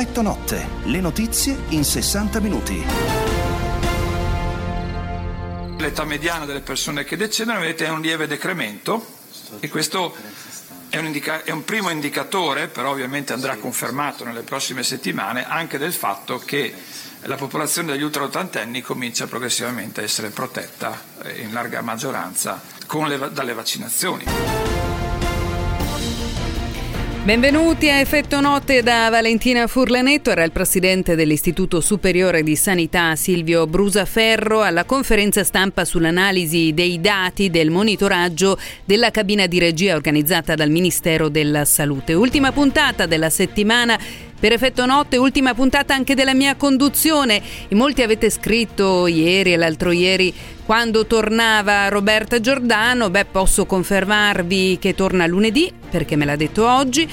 Effetto Notte, le notizie in 60 minuti. L'età mediana delle persone che decedono, vedete, è un lieve decremento e questo è un primo indicatore, però ovviamente andrà confermato nelle prossime settimane, anche del fatto che la popolazione degli ultraottantenni comincia progressivamente a essere protetta in larga maggioranza dalle vaccinazioni. Benvenuti a Effetto Notte da Valentina Furlanetto. Era il presidente dell'Istituto Superiore di Sanità Silvio Brusaferro alla conferenza stampa sull'analisi dei dati del monitoraggio della cabina di regia organizzata dal Ministero della Salute. Ultima puntata della settimana per Effetto Notte, ultima puntata anche della mia conduzione. In molti avete scritto ieri e l'altro ieri quando tornava Roberta Giordano. Posso confermarvi che torna lunedì, perché me l'ha detto oggi,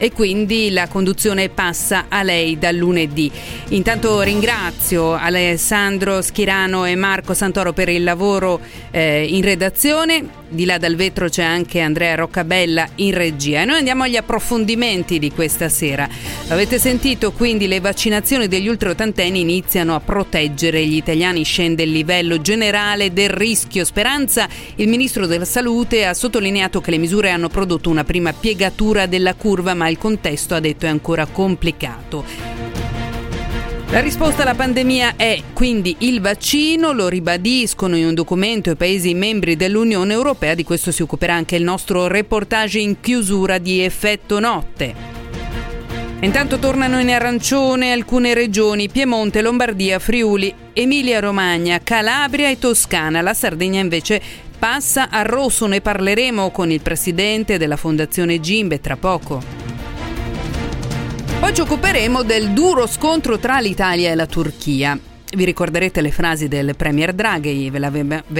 e quindi la conduzione passa a lei dal lunedì. Intanto ringrazio Alessandro Schirano e Marco Santoro per il lavoro in redazione. Di là dal vetro c'è anche Andrea Roccabella in regia. E noi andiamo agli approfondimenti di questa sera. Avete sentito, quindi le vaccinazioni degli ultraottantenni iniziano a proteggere gli italiani, scende il livello generale del rischio. Speranza, il ministro della Salute, ha sottolineato che le misure hanno prodotto una prima piegatura della curva, ma il contesto, ha detto, è ancora complicato. La risposta alla pandemia è quindi il vaccino, lo ribadiscono in un documento i Paesi membri dell'Unione Europea. Di questo si occuperà anche il nostro reportage in chiusura di Effetto Notte. Intanto tornano in arancione alcune regioni: Piemonte, Lombardia, Friuli, Emilia-Romagna, Calabria e Toscana. La Sardegna invece passa a rosso, ne parleremo con il presidente della Fondazione Gimbe tra poco. Poi ci occuperemo del duro scontro tra l'Italia e la Turchia. Vi ricorderete le frasi del premier Draghi, ve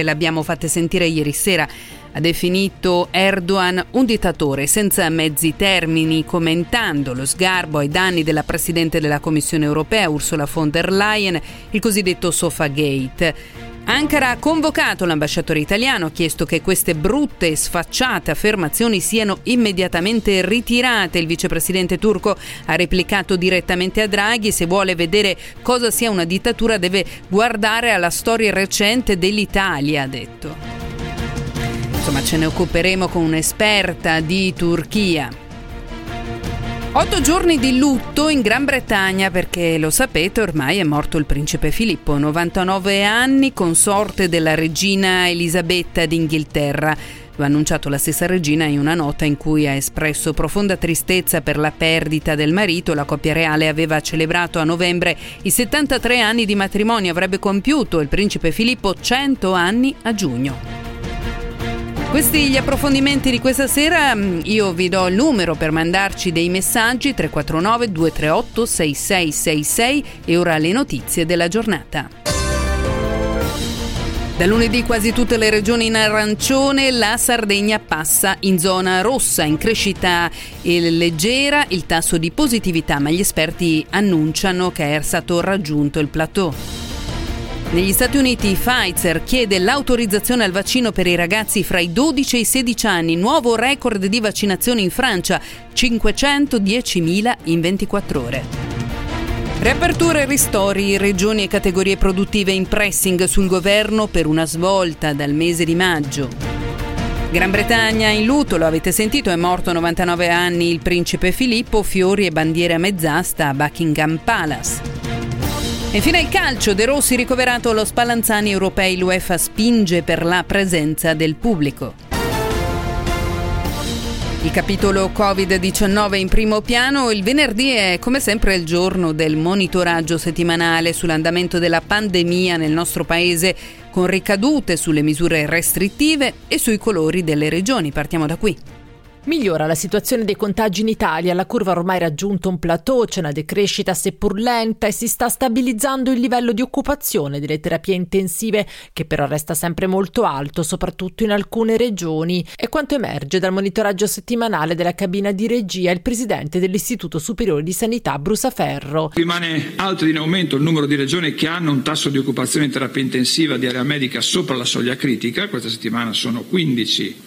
le abbiamo fatte sentire ieri sera. Ha definito Erdogan un dittatore senza mezzi termini, commentando lo sgarbo ai danni della presidente della Commissione Europea, Ursula von der Leyen, il cosiddetto Sofagate. Ankara ha convocato l'ambasciatore italiano, ha chiesto che queste brutte e sfacciate affermazioni siano immediatamente ritirate. Il vicepresidente turco ha replicato direttamente a Draghi: se vuole vedere cosa sia una dittatura deve guardare alla storia recente dell'Italia, ha detto. Insomma, ce ne occuperemo con un'esperta di Turchia. 8 giorni di lutto in Gran Bretagna perché, lo sapete, ormai è morto il principe Filippo, 99 anni, consorte della regina Elisabetta d'Inghilterra. Lo ha annunciato la stessa regina in una nota in cui ha espresso profonda tristezza per la perdita del marito. La coppia reale aveva celebrato a novembre i 73 anni di matrimonio, avrebbe compiuto il principe Filippo 100 anni a giugno. Questi gli approfondimenti di questa sera. Io vi do il numero per mandarci dei messaggi: 349-238-6666. E ora le notizie della giornata. Da lunedì quasi tutte le regioni in arancione, la Sardegna passa in zona rossa, in crescita leggera il tasso di positività, ma gli esperti annunciano che è stato raggiunto il plateau. Negli Stati Uniti Pfizer chiede l'autorizzazione al vaccino per i ragazzi fra i 12 e i 16 anni, nuovo record di vaccinazioni in Francia, 510.000 in 24 ore. Riaperture e ristori, regioni e categorie produttive in pressing sul governo per una svolta dal mese di maggio. Gran Bretagna in lutto, lo avete sentito, è morto a 99 anni il principe Filippo, fiori e bandiere a mezz'asta a Buckingham Palace. Infine il calcio, De Rossi ricoverato allo Spallanzani europei, l'UEFA spinge per la presenza del pubblico. Il capitolo Covid-19 in primo piano. Il venerdì è come sempre il giorno del monitoraggio settimanale sull'andamento della pandemia nel nostro paese, con ricadute sulle misure restrittive e sui colori delle regioni. Partiamo da qui. Migliora la situazione dei contagi in Italia, la curva ha ormai raggiunto un plateau, c'è una decrescita seppur lenta e si sta stabilizzando il livello di occupazione delle terapie intensive, che però resta sempre molto alto, soprattutto in alcune regioni. È quanto emerge dal monitoraggio settimanale della cabina di regia il presidente dell'Istituto Superiore di Sanità Brusaferro. Rimane alto in aumento il numero di regioni che hanno un tasso di occupazione in terapia intensiva di area medica sopra la soglia critica. Questa settimana sono 15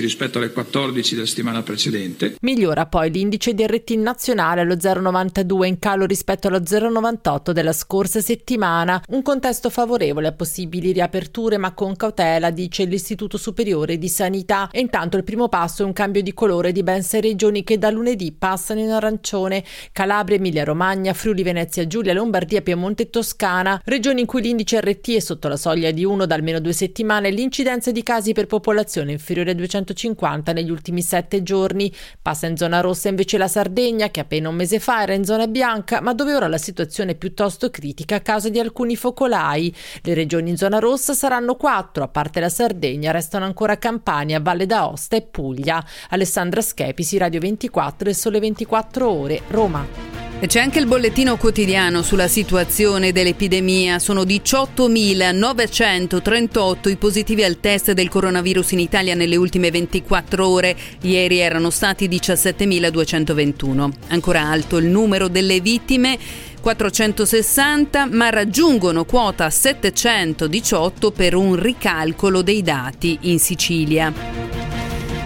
rispetto alle 14 del settimana precedente. Migliora poi l'indice di RT nazionale allo 0,92, in calo rispetto allo 0,98 della scorsa settimana. Un contesto favorevole a possibili riaperture, ma con cautela, dice l'Istituto Superiore di Sanità. E intanto il primo passo è un cambio di colore di ben 6 regioni che da lunedì passano in arancione: Calabria, Emilia-Romagna, Friuli, Venezia Giulia, Lombardia, Piemonte e Toscana. Regioni in cui l'indice RT è sotto la soglia di 1 da almeno 2 settimane e l'incidenza di casi per popolazione inferiore a 250 negli ultimi 7 giorni. Passa in zona rossa invece la Sardegna, che appena un mese fa era in zona bianca, ma dove ora la situazione è piuttosto critica a causa di alcuni focolai. Le regioni in zona rossa saranno 4, a parte la Sardegna restano ancora Campania, Valle d'Aosta e Puglia. Alessandra Schepisi, Radio 24 e Sole 24 Ore, Roma. C'è anche il bollettino quotidiano sulla situazione dell'epidemia. Sono 18.938 i positivi al test del coronavirus in Italia nelle ultime 24 ore. Ieri erano stati 17.221. Ancora alto il numero delle vittime, 460, ma raggiungono quota 718 per un ricalcolo dei dati in Sicilia.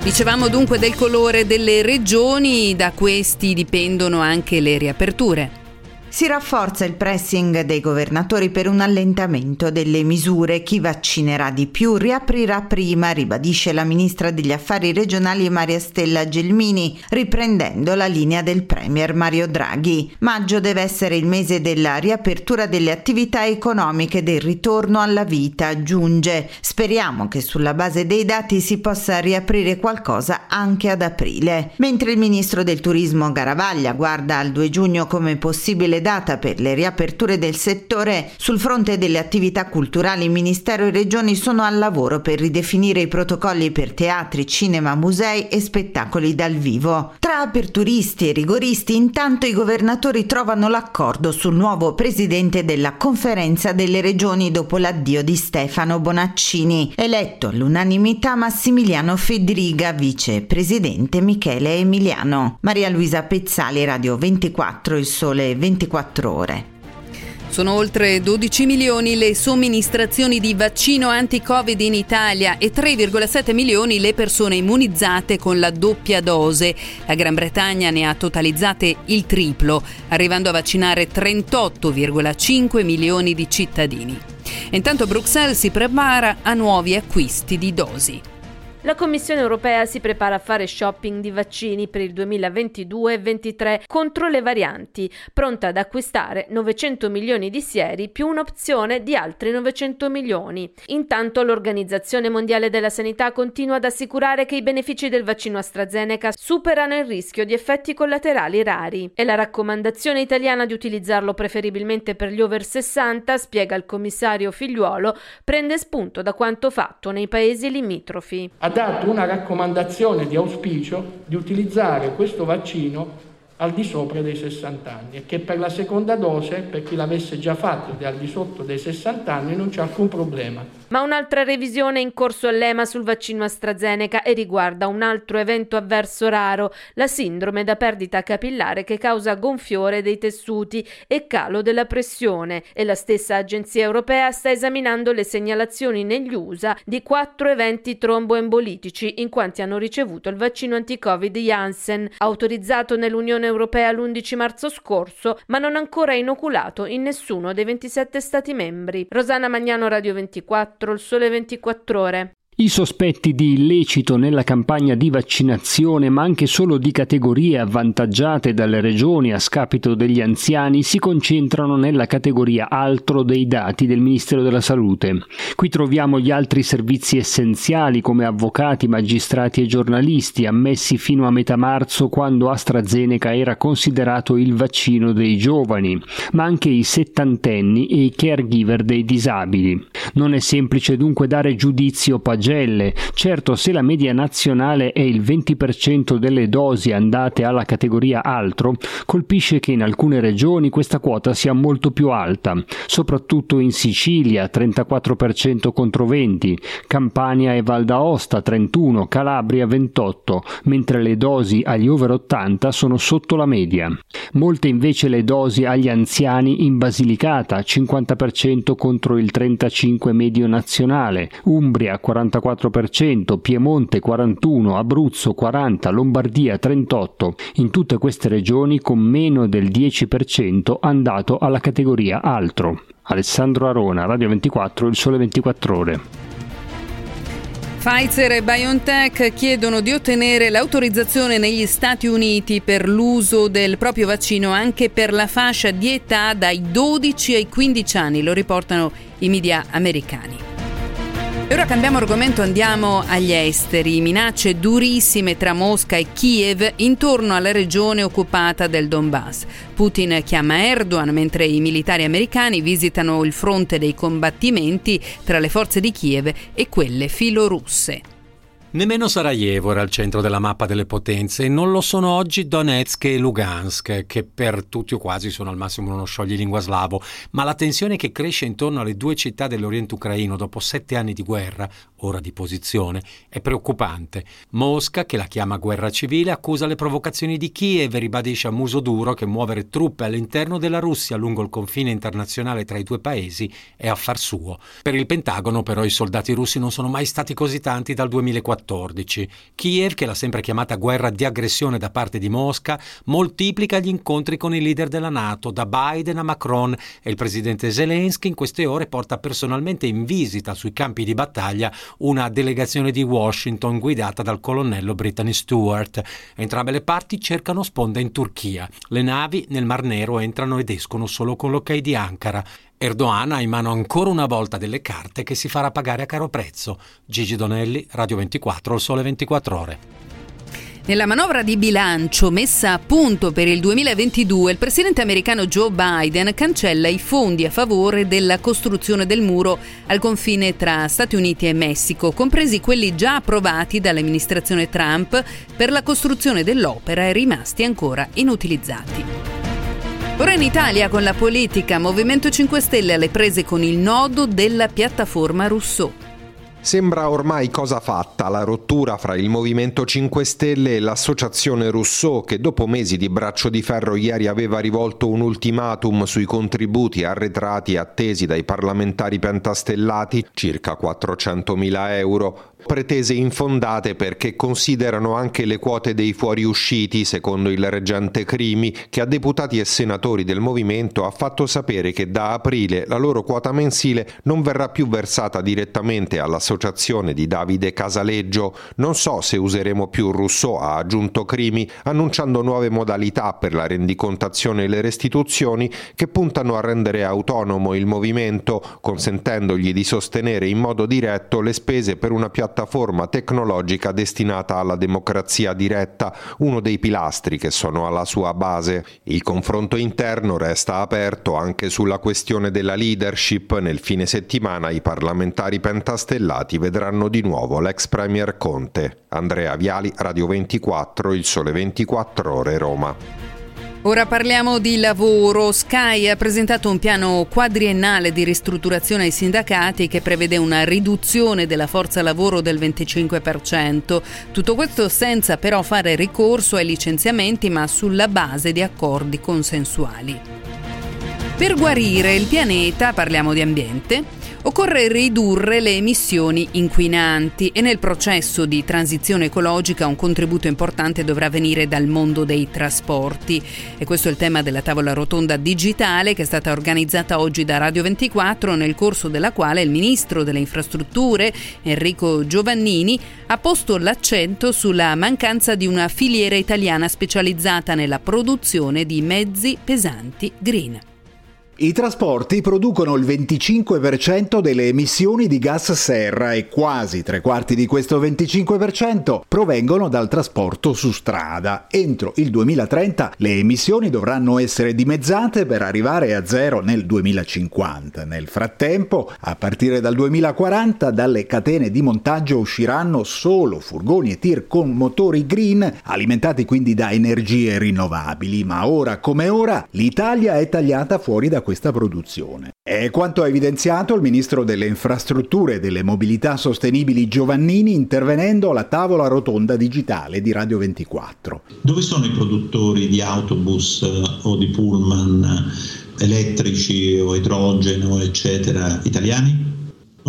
Dicevamo dunque del colore delle regioni, da questi dipendono anche le riaperture. Si rafforza il pressing dei governatori per un allentamento delle misure. Chi vaccinerà di più riaprirà prima, ribadisce la ministra degli affari regionali Maria Stella Gelmini, riprendendo la linea del premier Mario Draghi. Maggio deve essere il mese della riapertura delle attività economiche, del ritorno alla vita, aggiunge. Speriamo che sulla base dei dati si possa riaprire qualcosa anche ad aprile. Mentre il ministro del turismo Garavaglia guarda al 2 giugno come possibile data per le riaperture del settore, sul fronte delle attività culturali Ministero e Regioni sono al lavoro per ridefinire i protocolli per teatri, cinema, musei e spettacoli dal vivo. Tra aperturisti e rigoristi intanto i governatori trovano l'accordo sul nuovo presidente della Conferenza delle Regioni dopo l'addio di Stefano Bonaccini, eletto all'unanimità Massimiliano Fedriga, vicepresidente Michele Emiliano. Maria Luisa Pezzali, Radio 24, Il Sole 24 Ore. Sono oltre 12 milioni le somministrazioni di vaccino anti-Covid in Italia e 3,7 milioni le persone immunizzate con la doppia dose. La Gran Bretagna ne ha totalizzate il triplo, arrivando a vaccinare 38,5 milioni di cittadini. Intanto Bruxelles si prepara a nuovi acquisti di dosi. La Commissione europea si prepara a fare shopping di vaccini per il 2022-23 contro le varianti, pronta ad acquistare 900 milioni di sieri più un'opzione di altri 900 milioni. Intanto l'Organizzazione Mondiale della Sanità continua ad assicurare che i benefici del vaccino AstraZeneca superano il rischio di effetti collaterali rari e la raccomandazione italiana di utilizzarlo preferibilmente per gli over 60, spiega il commissario Figliuolo, prende spunto da quanto fatto nei paesi limitrofi. Ha dato una raccomandazione di auspicio di utilizzare questo vaccino al di sopra dei 60 anni e che per la seconda dose, per chi l'avesse già fatto ed è al di sotto dei 60 anni, non c'è alcun problema. Ma un'altra revisione è in corso all'EMA sul vaccino AstraZeneca e riguarda un altro evento avverso raro, la sindrome da perdita capillare che causa gonfiore dei tessuti e calo della pressione, e la stessa agenzia europea sta esaminando le segnalazioni negli USA di 4 eventi tromboembolitici in quanti hanno ricevuto il vaccino anti-Covid Janssen, autorizzato nell'Unione Europea l'11 marzo scorso, ma non ancora inoculato in nessuno dei 27 stati membri. Rosanna Magnano, Radio 24. Il Sole 24 Ore. I sospetti di illecito nella campagna di vaccinazione, ma anche solo di categorie avvantaggiate dalle regioni a scapito degli anziani, si concentrano nella categoria altro dei dati del Ministero della Salute. Qui troviamo gli altri servizi essenziali come avvocati, magistrati e giornalisti, ammessi fino a metà marzo, quando AstraZeneca era considerato il vaccino dei giovani, ma anche i settantenni e i caregiver dei disabili. Non è semplice dunque dare giudizio pagelle. Certo, se la media nazionale è il 20% delle dosi andate alla categoria altro, colpisce che in alcune regioni questa quota sia molto più alta, soprattutto in Sicilia 34% contro 20, Campania e Val d'Aosta 31, Calabria 28, mentre le dosi agli over 80 sono sotto la media. Molte invece le dosi agli anziani in Basilicata 50% contro il 35 medio nazionale, Umbria 44%, 44%, Piemonte 41%, Abruzzo 40%, Lombardia 38%. In tutte queste regioni con meno del 10% andato alla categoria altro. Alessandro Arona, Radio 24, Il Sole 24 Ore. Pfizer e BioNTech chiedono di ottenere l'autorizzazione negli Stati Uniti per l'uso del proprio vaccino anche per la fascia di età dai 12 ai 15 anni, lo riportano i media americani. E ora cambiamo argomento, andiamo agli esteri. Minacce durissime tra Mosca e Kiev intorno alla regione occupata del Donbass. Putin chiama Erdogan mentre i militari americani visitano il fronte dei combattimenti tra le forze di Kiev e quelle filorusse. Nemmeno Sarajevo era al centro della mappa delle potenze e non lo sono oggi Donetsk e Lugansk, che per tutti o quasi sono al massimo uno scioglilingua slavo, ma la tensione che cresce intorno alle due città dell'Oriente ucraino dopo 7 anni di guerra, ora di posizione, è preoccupante. Mosca, che la chiama guerra civile, accusa le provocazioni di Kiev e ribadisce a muso duro che muovere truppe all'interno della Russia lungo il confine internazionale tra i due paesi è affar suo. Per il Pentagono, però, i soldati russi non sono mai stati così tanti dal 2014. Kiev, che l'ha sempre chiamata guerra di aggressione da parte di Mosca, moltiplica gli incontri con i leader della NATO, da Biden a Macron, e il presidente Zelensky in queste ore porta personalmente in visita sui campi di battaglia una delegazione di Washington guidata dal colonnello Brittany Stewart. Entrambe le parti cercano sponda in Turchia. Le navi nel Mar Nero entrano ed escono solo con l'ok di Ankara. Erdogan ha in mano ancora una volta delle carte che si farà pagare a caro prezzo. Gigi Donelli, Radio 24, Il Sole 24 Ore. Nella manovra di bilancio messa a punto per il 2022, il presidente americano Joe Biden cancella i fondi a favore della costruzione del muro al confine tra Stati Uniti e Messico, compresi quelli già approvati dall'amministrazione Trump per la costruzione dell'opera e rimasti ancora inutilizzati. Ora in Italia con la politica, Movimento 5 Stelle alle prese con il nodo della piattaforma Rousseau. Sembra ormai cosa fatta la rottura fra il Movimento 5 Stelle e l'associazione Rousseau, che dopo mesi di braccio di ferro ieri aveva rivolto un ultimatum sui contributi arretrati attesi dai parlamentari pentastellati, circa 400.000 euro. Pretese infondate perché considerano anche le quote dei fuoriusciti, secondo il reggente Crimi, che a deputati e senatori del movimento ha fatto sapere che da aprile la loro quota mensile non verrà più versata direttamente all'associazione di Davide Casaleggio. Non so se useremo più Rousseau, ha aggiunto Crimi, annunciando nuove modalità per la rendicontazione e le restituzioni che puntano a rendere autonomo il movimento, consentendogli di sostenere in modo diretto le spese per una piattaforma tecnologica destinata alla democrazia diretta, uno dei pilastri che sono alla sua base. Il confronto interno resta aperto anche sulla questione della leadership. Nel fine settimana i parlamentari pentastellati vedranno di nuovo l'ex premier Conte. Andrea Viali, Radio 24, Il Sole 24 Ore, Roma. Ora parliamo di lavoro. Sky ha presentato un piano quadriennale di ristrutturazione ai sindacati che prevede una riduzione della forza lavoro del 25%. Tutto questo senza però fare ricorso ai licenziamenti, ma sulla base di accordi consensuali. Per guarire il pianeta, parliamo di ambiente. Occorre ridurre le emissioni inquinanti e nel processo di transizione ecologica un contributo importante dovrà venire dal mondo dei trasporti. E questo è il tema della tavola rotonda digitale che è stata organizzata oggi da Radio 24, nel corso della quale il ministro delle Infrastrutture, Enrico Giovannini, ha posto l'accento sulla mancanza di una filiera italiana specializzata nella produzione di mezzi pesanti green. I trasporti producono il 25% delle emissioni di gas serra e quasi 3/4 di questo 25% provengono dal trasporto su strada. Entro il 2030 le emissioni dovranno essere dimezzate per arrivare a zero nel 2050. Nel frattempo, a partire dal 2040, dalle catene di montaggio usciranno solo furgoni e tir con motori green, alimentati quindi da energie rinnovabili. Ma ora come ora l'Italia è tagliata fuori da questa produzione. È quanto ha evidenziato il ministro delle Infrastrutture e delle Mobilità Sostenibili Giovannini intervenendo alla tavola rotonda digitale di Radio 24. Dove sono i produttori di autobus o di pullman elettrici o idrogeno, eccetera, italiani?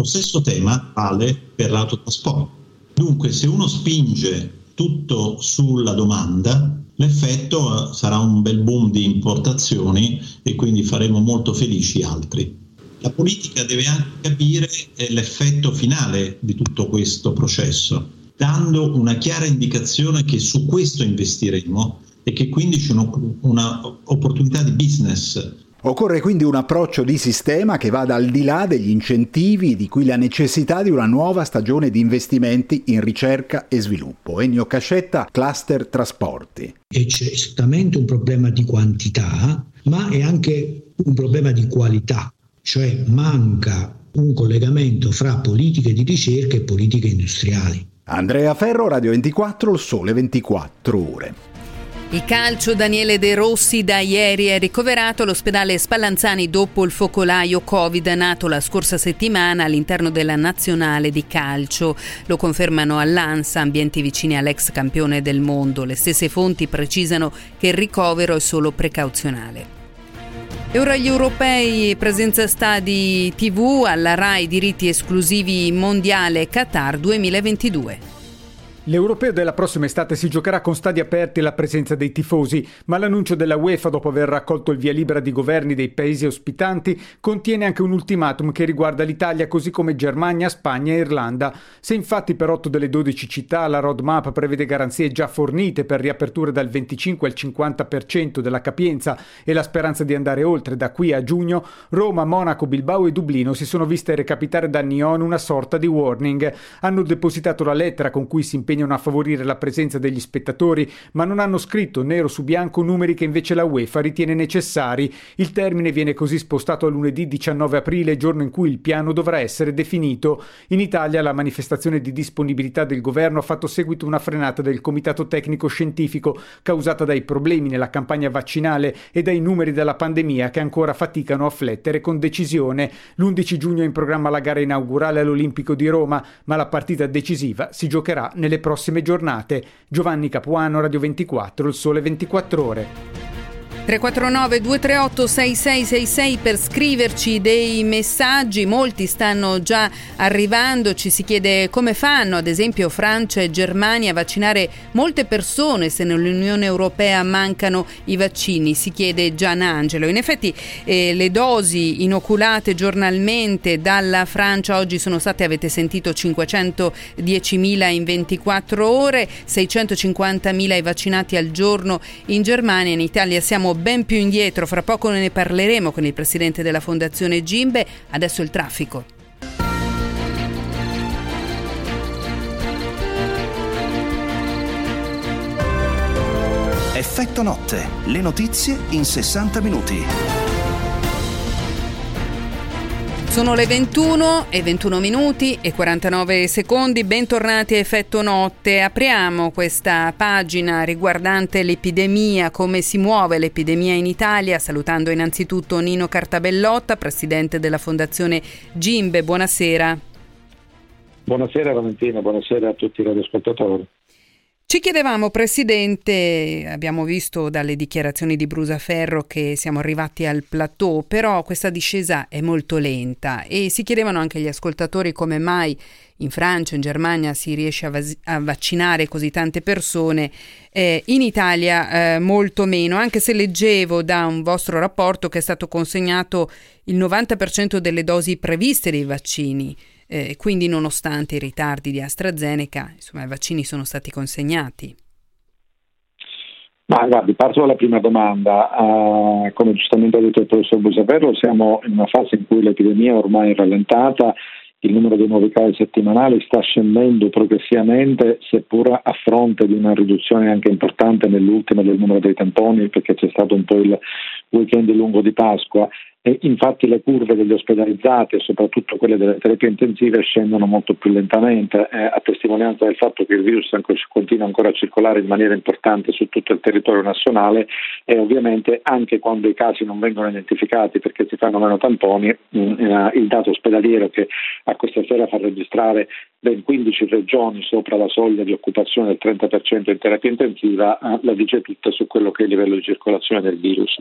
Lo stesso tema vale per l'autotrasporto. Dunque, se uno spinge tutto sulla domanda, l'effetto sarà un bel boom di importazioni e quindi faremo molto felici altri. La politica deve anche capire l'effetto finale di tutto questo processo, dando una chiara indicazione che su questo investiremo e che quindi c'è un'opportunità di business. Occorre quindi un approccio di sistema che vada al di là degli incentivi, di cui la necessità di una nuova stagione di investimenti in ricerca e sviluppo. Ennio Cascetta, cluster trasporti. È certamente un problema di quantità, ma è anche un problema di qualità, cioè manca un collegamento fra politiche di ricerca e politiche industriali. Andrea Ferro, Radio 24, Il Sole 24 Ore. Il calcio: Daniele De Rossi da ieri è ricoverato all'ospedale Spallanzani dopo il focolaio Covid nato la scorsa settimana all'interno della nazionale di calcio. Lo confermano all'ANSA, ambienti vicini all'ex campione del mondo. Le stesse fonti precisano che il ricovero è solo precauzionale. E ora gli europei, presenza stadi TV, alla RAI diritti esclusivi mondiale Qatar 2022. L'Europeo della prossima estate si giocherà con stadi aperti e la presenza dei tifosi, ma l'annuncio della UEFA, dopo aver raccolto il via libera di governi dei paesi ospitanti, contiene anche un ultimatum che riguarda l'Italia, così come Germania, Spagna e Irlanda. Se infatti per 8 delle 12 città la roadmap prevede garanzie già fornite per riaperture dal 25 al 50% della capienza e la speranza di andare oltre da qui a giugno, Roma, Monaco, Bilbao e Dublino si sono viste recapitare da Nyon una sorta di warning. Hanno depositato la lettera con cui si impegnano a favorire la presenza degli spettatori, ma non hanno scritto nero su bianco numeri che invece la UEFA ritiene necessari. Il termine viene così spostato a lunedì 19 aprile, giorno in cui il piano dovrà essere definito. In Italia la manifestazione di disponibilità del governo ha fatto seguito una frenata del Comitato Tecnico Scientifico causata dai problemi nella campagna vaccinale e dai numeri della pandemia che ancora faticano a flettere con decisione. L'11 giugno è in programma la gara inaugurale all'Olimpico di Roma, ma la partita decisiva si giocherà nelle prossime giornate. Giovanni Capuano, Radio 24, Il Sole 24 Ore. 349 238 6666 per scriverci dei messaggi, molti stanno già arrivando, ci si chiede come fanno ad esempio Francia e Germania a vaccinare molte persone se nell'Unione Europea mancano i vaccini, si chiede Gianangelo. In effetti le dosi inoculate giornalmente dalla Francia oggi sono state, avete sentito, 510.000 in 24 ore, 650.000 i vaccinati al giorno in Germania. In Italia siamo ben più indietro, fra poco ne parleremo con il presidente della Fondazione Gimbe. Adesso il traffico. Effetto notte, le notizie in 60 minuti. Sono le 21:21 e 49 secondi, bentornati a Effetto Notte. Apriamo questa pagina riguardante l'epidemia, come si muove l'epidemia in Italia, salutando innanzitutto Nino Cartabellotta, presidente della Fondazione Gimbe. Buonasera. Buonasera Valentina, buonasera a tutti i radioascoltatori. Ci chiedevamo, Presidente, abbiamo visto dalle dichiarazioni di Brusaferro che siamo arrivati al plateau, però questa discesa è molto lenta e si chiedevano anche gli ascoltatori come mai in Francia, in Germania si riesce a vaccinare così tante persone, in Italia molto meno, anche se leggevo da un vostro rapporto che è stato consegnato il 90% delle dosi previste dei vaccini. Quindi nonostante i ritardi di AstraZeneca, insomma, i vaccini sono stati consegnati. Ma guardi, parto dalla prima domanda. Come giustamente ha detto il professor Brusaferro, siamo in una fase in cui l'epidemia ormai è rallentata, il numero dei nuovi casi settimanali sta scendendo progressivamente, seppur a fronte di una riduzione anche importante nell'ultima del numero dei tamponi, perché c'è stato un po' il weekend lungo di Pasqua. E infatti le curve degli ospedalizzati e soprattutto quelle delle terapie intensive scendono molto più lentamente, a testimonianza del fatto che il virus continua ancora a circolare in maniera importante su tutto il territorio nazionale e ovviamente anche quando i casi non vengono identificati perché si fanno meno tamponi, il dato ospedaliero che a questa sera fa registrare ben 15 regioni sopra la soglia di occupazione del 30% in terapia intensiva, la dice tutta su quello che è il livello di circolazione del virus.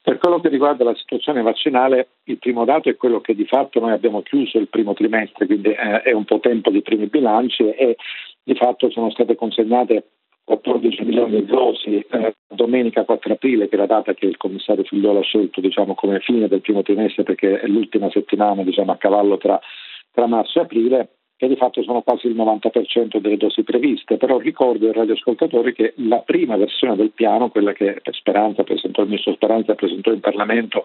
Per quello che riguarda la situazione vaccinale, il primo dato è quello che di fatto noi abbiamo chiuso il primo trimestre, quindi è un po' tempo di primi bilanci, e di fatto sono state consegnate 14 milioni di dosi domenica 4 aprile, che è la data che il commissario Figliuolo ha scelto, diciamo, come fine del primo trimestre, perché è l'ultima settimana, diciamo, a cavallo tra marzo e aprile, che di fatto sono quasi il 90% delle dosi previste. Però ricordo ai radioascoltatori che la prima versione del piano, quella che il ministro Speranza presentò in Parlamento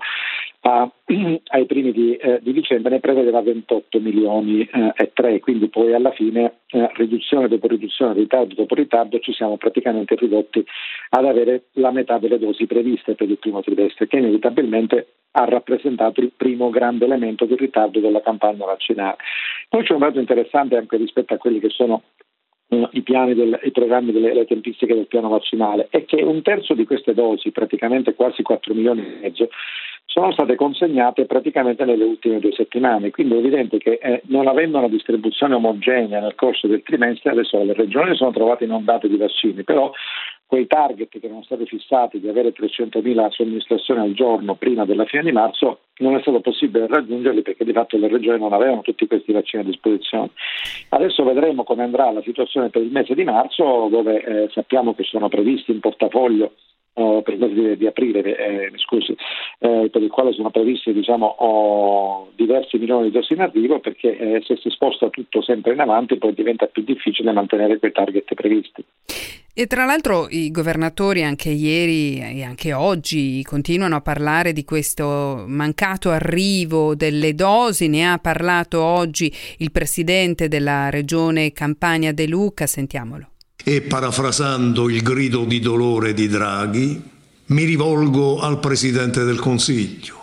ai primi di dicembre, ne prevedeva 28 milioni e 3, quindi poi alla fine riduzione dopo riduzione, ritardo dopo ritardo, ci siamo praticamente ridotti ad avere la metà delle dosi previste per il primo trimestre, che inevitabilmente ha rappresentato il primo grande elemento di ritardo della campagna vaccinale. Poi c'è un dato interessante anche rispetto a quelli che sono i programmi delle tempistiche del piano vaccinale, è che un terzo di queste dosi, praticamente quasi 4 milioni e mezzo, sono state consegnate praticamente nelle ultime 2 settimane, quindi è evidente che non avendo una distribuzione omogenea nel corso del trimestre, adesso le regioni sono trovate inondate di vaccini, però quei target che erano stati fissati di avere 300.000 somministrazioni al giorno prima della fine di marzo non è stato possibile raggiungerli, perché di fatto le regioni non avevano tutti questi vaccini a disposizione. Adesso vedremo come andrà la situazione per il mese di marzo, dove sappiamo che sono previsti in portafoglio per il mese di aprile, per il quale sono previsti, diciamo, diversi milioni di dosi in arrivo, perché se si sposta tutto sempre in avanti poi diventa più difficile mantenere quei target previsti. E tra l'altro i governatori anche ieri e anche oggi continuano a parlare di questo mancato arrivo delle dosi. Ne ha parlato oggi il presidente della regione Campania De Luca, sentiamolo. E parafrasando il grido di dolore di Draghi, mi rivolgo al Presidente del Consiglio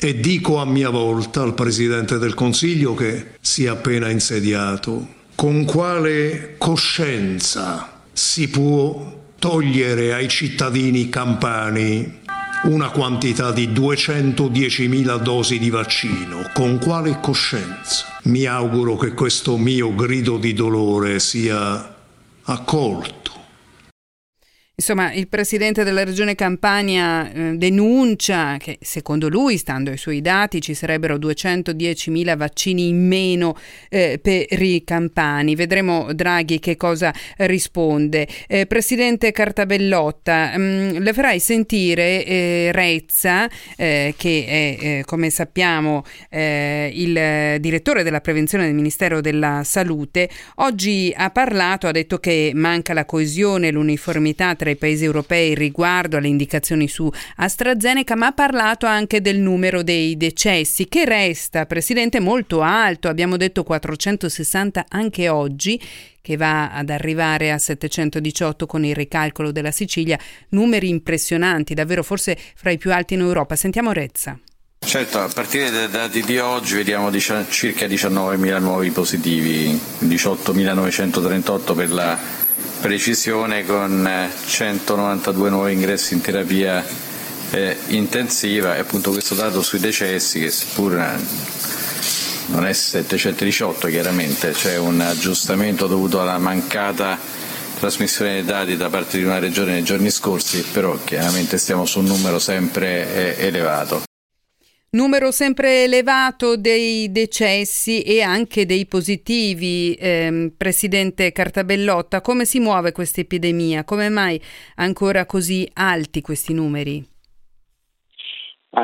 e dico a mia volta al Presidente del Consiglio, che si è appena insediato: con quale coscienza si può togliere ai cittadini campani una quantità di 210.000 dosi di vaccino? Con quale coscienza? Mi auguro che questo mio grido di dolore sia accolto. Insomma, il presidente della regione Campania denuncia che, secondo lui, stando ai suoi dati, ci sarebbero 210.000 vaccini in meno per i campani. Vedremo Draghi che cosa risponde. Presidente Cartabellotta, le farai sentire Rezza, che è, come sappiamo, il direttore della prevenzione del Ministero della Salute. Oggi ha parlato, ha detto che manca la coesione, l'uniformità tra i paesi europei riguardo alle indicazioni su AstraZeneca, ma ha parlato anche del numero dei decessi, che resta, Presidente, molto alto. Abbiamo detto 460 anche oggi, che va ad arrivare a 718 con il ricalcolo della Sicilia. Numeri impressionanti, davvero forse fra i più alti in Europa. Sentiamo Rezza. Certo, a partire dai dati di oggi vediamo circa 19.000 nuovi positivi, 18.938 per la precisione, con 192 nuovi ingressi in terapia intensiva, e appunto questo dato sui decessi, che seppur non è 718 chiaramente, c'è un aggiustamento dovuto alla mancata trasmissione dei dati da parte di una regione nei giorni scorsi, però chiaramente stiamo su un numero sempre elevato. Numero sempre elevato dei decessi e anche dei positivi, Presidente Cartabellotta. Come si muove questa epidemia? Come mai ancora così alti questi numeri?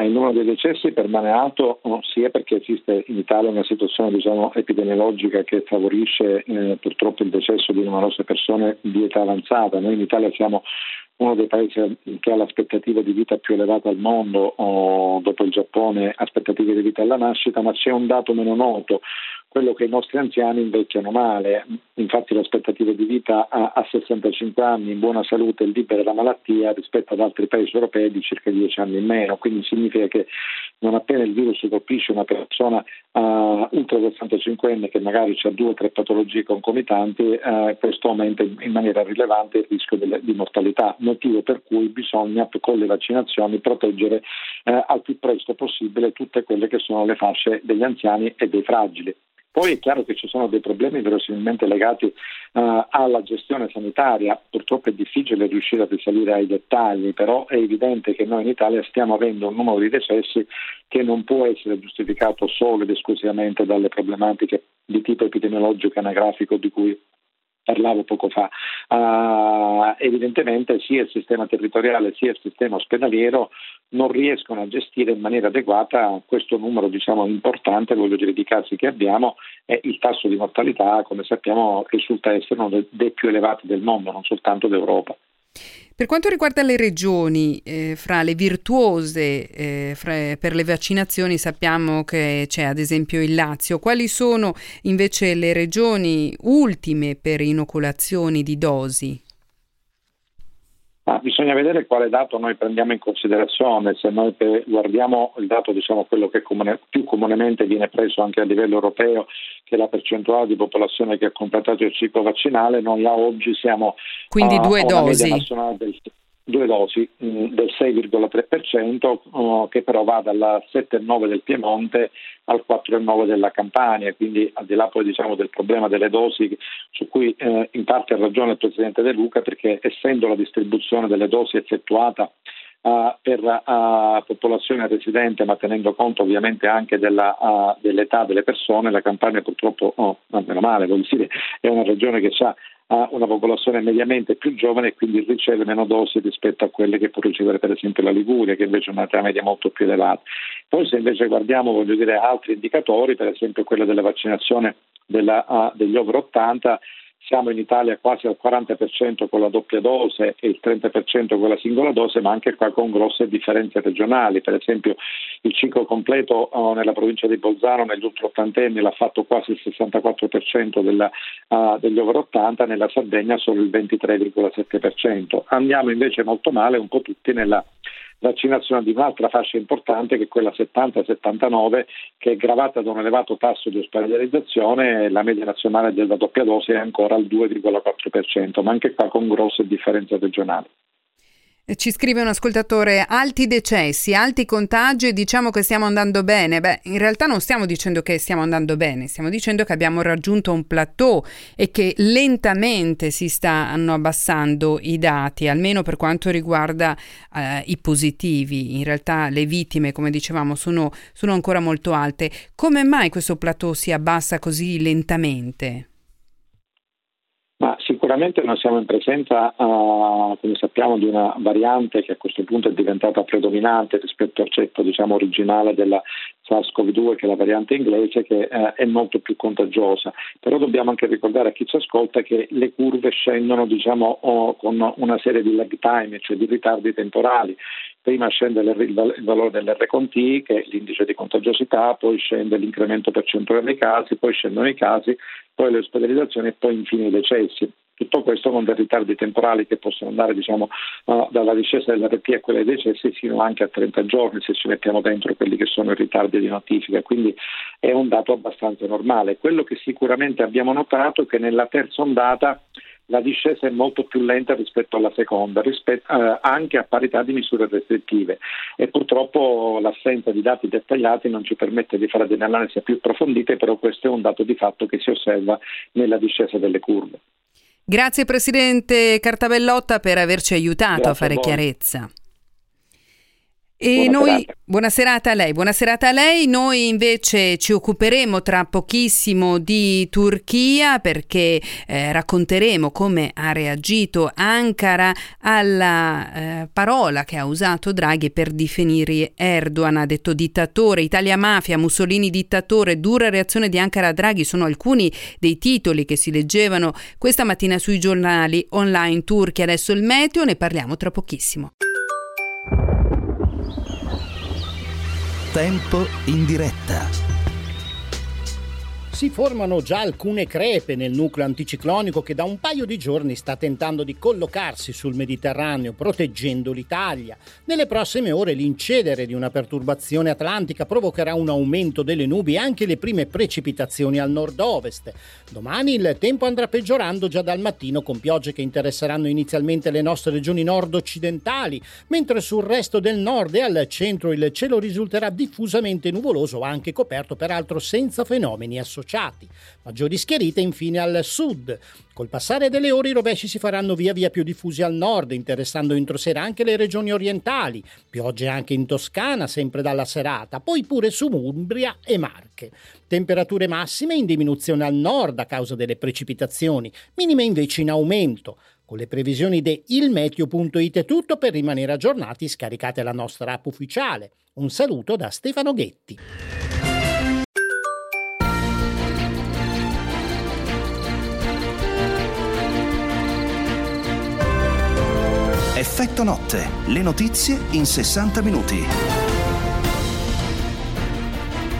Il numero dei decessi permane alto sia perché esiste in Italia una situazione, diciamo, epidemiologica che favorisce purtroppo il decesso di numerose persone di età avanzata. Noi in Italia siamo uno dei paesi che ha l'aspettativa di vita più elevata al mondo, dopo il Giappone, aspettative di vita alla nascita, ma c'è un dato meno noto, quello che i nostri anziani invecchiano male. Infatti le aspettative di vita a 65 anni in buona salute e libera da malattia, rispetto ad altri paesi europei, di circa 10 anni in meno, quindi significa che non appena il virus colpisce una persona ultra 65enne, che magari ha 2 o 3 patologie concomitanti, questo aumenta in maniera rilevante il rischio di mortalità, motivo per cui bisogna con le vaccinazioni proteggere al più presto possibile tutte quelle che sono le fasce degli anziani e dei fragili. Poi è chiaro che ci sono dei problemi verosimilmente legati alla gestione sanitaria. Purtroppo è difficile riuscire a risalire ai dettagli, però è evidente che noi in Italia stiamo avendo un numero di decessi che non può essere giustificato solo ed esclusivamente dalle problematiche di tipo epidemiologico e anagrafico di cui parlavo poco fa. Evidentemente sia il sistema territoriale sia il sistema ospedaliero non riescono a gestire in maniera adeguata questo numero, importante, di casi che abbiamo, e il tasso di mortalità, come sappiamo, risulta essere uno dei più elevati del mondo, non soltanto d'Europa. Per quanto riguarda le regioni, fra le virtuose per le vaccinazioni sappiamo che c'è ad esempio il Lazio. Quali sono invece le regioni ultime per inoculazioni di dosi? Bisogna vedere quale dato noi prendiamo in considerazione. Se noi guardiamo il dato, quello che più comunemente viene preso anche a livello europeo, che è la percentuale di popolazione che ha completato il ciclo vaccinale, noi oggi siamo quindi due dosi del 6,3%, che però va dal 7,9% del Piemonte al 4,9% della Campania, quindi al di là poi del problema delle dosi, su cui in parte ha ragione il Presidente De Luca, perché essendo la distribuzione delle dosi effettuata per popolazione residente, ma tenendo conto ovviamente anche dell'età delle persone, la Campania purtroppo, meno male, è una regione che ha una popolazione mediamente più giovane e quindi riceve meno dosi rispetto a quelle che può ricevere per esempio la Liguria, che invece è un'età media molto più elevata. Poi se invece guardiamo altri indicatori, per esempio quello della vaccinazione degli over 80, siamo in Italia quasi al 40% con la doppia dose e il 30% con la singola dose, ma anche qua con grosse differenze regionali. Per esempio il ciclo completo nella provincia di Bolzano negli ultraottantenni l'ha fatto quasi il 64% degli over 80, nella Sardegna solo il 23,7%. Andiamo invece molto male un po' tutti nella vaccinazione di un'altra fascia importante, che è quella 70-79, che è gravata da un elevato tasso di ospedalizzazione. La media nazionale della doppia dose è ancora al 2,4%, ma anche qua con grosse differenze regionali. Ci scrive un ascoltatore: alti decessi, alti contagi, e diciamo che stiamo andando bene. Beh, in realtà non stiamo dicendo che stiamo andando bene, stiamo dicendo che abbiamo raggiunto un plateau e che lentamente si stanno abbassando i dati, almeno per quanto riguarda i positivi. In realtà le vittime, come dicevamo, sono ancora molto alte. Come mai questo plateau si abbassa così lentamente? Ma sicuramente noi siamo in presenza, come sappiamo, di una variante che a questo punto è diventata predominante rispetto al ceppo originale della SARS-CoV-2, che è la variante inglese, che è molto più contagiosa. Però dobbiamo anche ricordare a chi ci ascolta che le curve scendono con una serie di lag time, cioè di ritardi temporali. Prima scende il valore dell'R-T, che è l'indice di contagiosità, poi scende l'incremento percentuale dei casi, poi scendono i casi, poi le ospedalizzazioni e poi infine i decessi. Tutto questo con dei ritardi temporali che possono andare dalla discesa dell'RT a quella dei decessi fino anche a 30 giorni se ci mettiamo dentro quelli che sono i ritardi di notifica, quindi è un dato abbastanza normale. Quello che sicuramente abbiamo notato è che nella terza ondata la discesa è molto più lenta rispetto alla seconda, anche a parità di misure restrittive, e purtroppo l'assenza di dati dettagliati non ci permette di fare delle analisi più approfondite, però questo è un dato di fatto che si osserva nella discesa delle curve. Grazie Presidente Cartabellotta per averci aiutato a fare chiarezza. E noi, buona serata a lei, noi invece ci occuperemo tra pochissimo di Turchia, perché racconteremo come ha reagito Ankara alla parola che ha usato Draghi per definire Erdogan. Ha detto dittatore, Italia mafia, Mussolini dittatore, dura reazione di Ankara a Draghi, sono alcuni dei titoli che si leggevano questa mattina sui giornali online turchi. Adesso il meteo, ne parliamo tra pochissimo. Tempo in diretta. Si formano già alcune crepe nel nucleo anticiclonico che da un paio di giorni sta tentando di collocarsi sul Mediterraneo, proteggendo l'Italia. Nelle prossime ore l'incedere di una perturbazione atlantica provocherà un aumento delle nubi e anche le prime precipitazioni al nord-ovest. Domani il tempo andrà peggiorando già dal mattino, con piogge che interesseranno inizialmente le nostre regioni nord-occidentali, mentre sul resto del nord e al centro il cielo risulterà diffusamente nuvoloso, anche coperto peraltro senza fenomeni associati. associati. Maggiori schiarite infine al sud. Col passare delle ore i rovesci si faranno via via più diffusi al nord, interessando entro sera anche le regioni orientali. Piogge anche in Toscana, sempre dalla serata, poi pure su Umbria e Marche. Temperature massime in diminuzione al nord a causa delle precipitazioni, minime invece in aumento. Con le previsioni di ilmeteo.it è tutto, per rimanere aggiornati scaricate la nostra app ufficiale. Un saluto da Stefano Ghetti. Effetto Notte, le notizie in 60 minuti.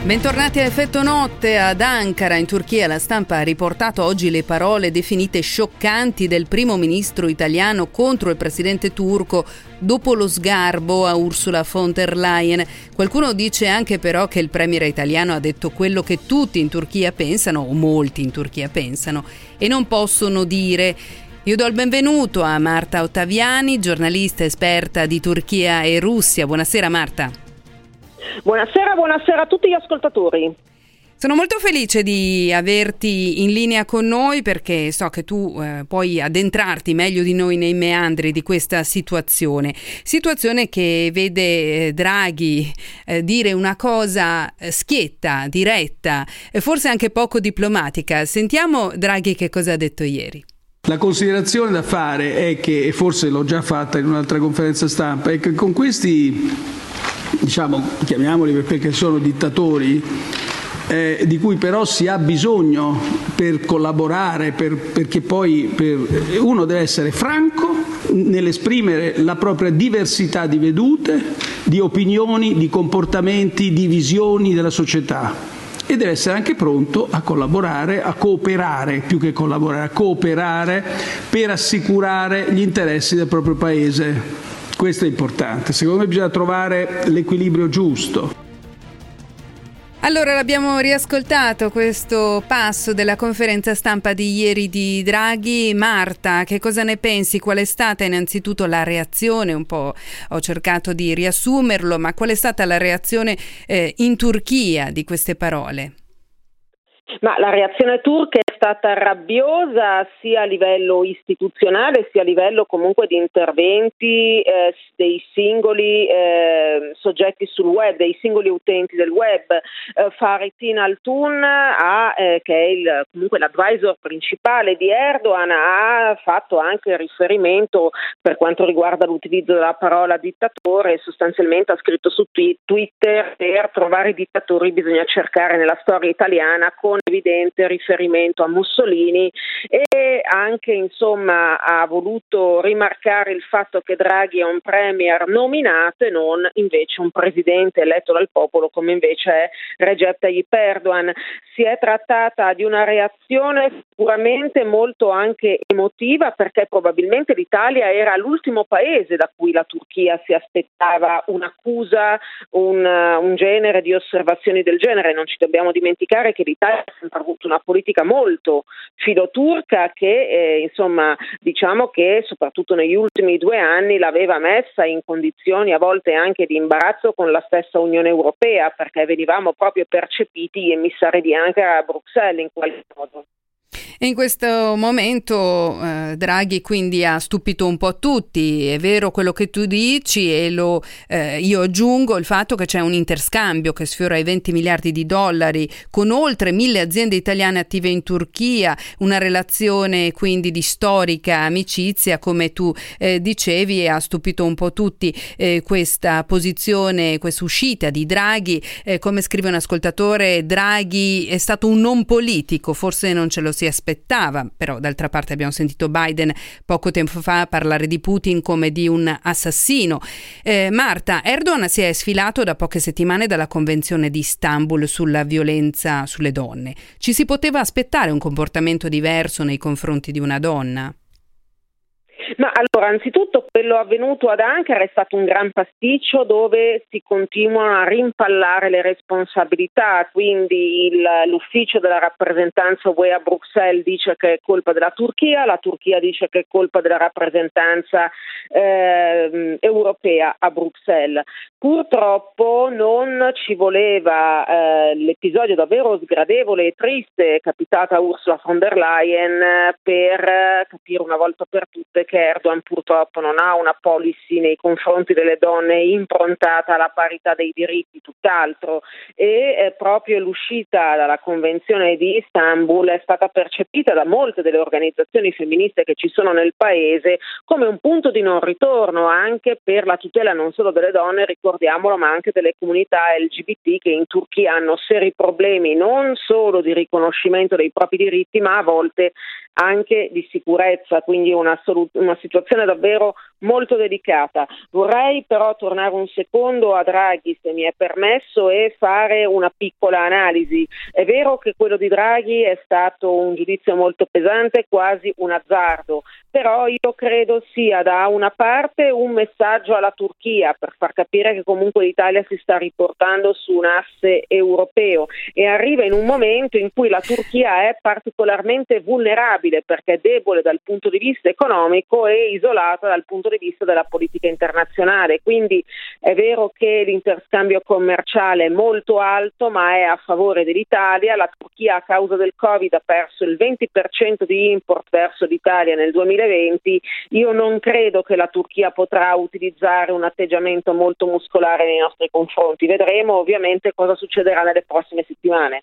Bentornati a Effetto Notte. Ad Ankara, in Turchia, la stampa ha riportato oggi le parole definite scioccanti del primo ministro italiano contro il presidente turco dopo lo sgarbo a Ursula von der Leyen. Qualcuno dice anche però che il premier italiano ha detto quello che tutti in Turchia pensano, o molti in Turchia pensano, e non possono dire. Io do il benvenuto a Marta Ottaviani, giornalista esperta di Turchia e Russia. Buonasera Marta. Buonasera a tutti gli ascoltatori. Sono molto felice di averti in linea con noi, perché so che tu puoi addentrarti meglio di noi nei meandri di questa situazione che vede Draghi dire una cosa schietta, diretta e forse anche poco diplomatica. Sentiamo Draghi che cosa ha detto ieri. La considerazione da fare è che, e forse l'ho già fatta in un'altra conferenza stampa, è che con questi, chiamiamoli perché sono dittatori, di cui però si ha bisogno per collaborare, perché poi uno deve essere franco nell'esprimere la propria diversità di vedute, di opinioni, di comportamenti, di visioni della società, e deve essere anche pronto a collaborare, a cooperare, più che collaborare, a cooperare per assicurare gli interessi del proprio paese. Questo è importante. Secondo me bisogna trovare l'equilibrio giusto. Allora, l'abbiamo riascoltato questo passo della conferenza stampa di ieri di Draghi. Marta, che cosa ne pensi? Qual è stata innanzitutto la reazione? Un po' ho cercato di riassumerlo, ma qual è stata la reazione in Turchia di queste parole? Ma la reazione turca è stata rabbiosa sia a livello istituzionale sia a livello comunque di interventi dei singoli soggetti sul web, dei singoli utenti del web. Fahrettin Altun, che è comunque l'advisor principale di Erdogan, ha fatto anche riferimento per quanto riguarda l'utilizzo della parola dittatore. Sostanzialmente ha scritto su Twitter: per trovare i dittatori bisogna cercare nella storia italiana, con evidente riferimento a Mussolini, e anche ha voluto rimarcare il fatto che Draghi è un premier nominato e non invece un presidente eletto dal popolo come invece è Recep Tayyip Erdogan. Si è trattata di una reazione sicuramente molto anche emotiva, perché probabilmente l'Italia era l'ultimo paese da cui la Turchia si aspettava un'accusa, un genere di osservazioni del genere. Non ci dobbiamo dimenticare che l'Italia ha sempre avuto una politica molto filoturca che diciamo che soprattutto negli ultimi 2 anni l'aveva messa in condizioni a volte anche di imbarazzo con la stessa Unione Europea, perché venivamo proprio percepiti emissari di Ankara a Bruxelles in qualche modo. In questo momento Draghi quindi ha stupito un po' tutti. È vero quello che tu dici, e io aggiungo il fatto che c'è un interscambio che sfiora i $20 miliardi, con oltre 1.000 aziende italiane attive in Turchia, una relazione quindi di storica amicizia, come tu dicevi, e ha stupito un po' tutti questa posizione, questa uscita di Draghi. Come scrive un ascoltatore, Draghi è stato un non politico, forse non ce lo si aspettava, però d'altra parte abbiamo sentito Biden poco tempo fa parlare di Putin come di un assassino. Marta, Erdogan si è sfilato da poche settimane dalla Convenzione di Istanbul sulla violenza sulle donne. Ci si poteva aspettare un comportamento diverso nei confronti di una donna? Ma allora, anzitutto quello avvenuto ad Ankara è stato un gran pasticcio dove si continua a rimpallare le responsabilità, quindi l'ufficio della rappresentanza UE a Bruxelles dice che è colpa della Turchia, la Turchia dice che è colpa della rappresentanza europea a Bruxelles. Purtroppo non ci voleva l'episodio davvero sgradevole e triste capitato a Ursula von der Leyen per capire una volta per tutte che Erdogan purtroppo non ha una policy nei confronti delle donne improntata alla parità dei diritti, tutt'altro, e proprio l'uscita dalla Convenzione di Istanbul è stata percepita da molte delle organizzazioni femministe che ci sono nel paese come un punto di non ritorno anche per la tutela non solo delle donne, ricordiamolo, ma anche delle comunità LGBT che in Turchia hanno seri problemi non solo di riconoscimento dei propri diritti ma a volte anche di sicurezza, quindi una situazione davvero molto delicata. Vorrei però tornare un secondo a Draghi, se mi è permesso, e fare una piccola analisi. È vero che quello di Draghi è stato un giudizio molto pesante, quasi un azzardo, però io credo sia da una parte un messaggio alla Turchia per far capire che comunque l'Italia si sta riportando su un asse europeo e arriva in un momento in cui la Turchia è particolarmente vulnerabile perché è debole dal punto di vista economico e isolata dal punto di vista della politica internazionale. Quindi è vero che l'interscambio commerciale è molto alto ma è a favore dell'Italia. La Turchia a causa del Covid ha perso il 20% di import verso l'Italia nel 2020. Io non credo che la Turchia potrà utilizzare un atteggiamento molto muscolare nei nostri confronti. Vedremo ovviamente cosa succederà nelle prossime settimane.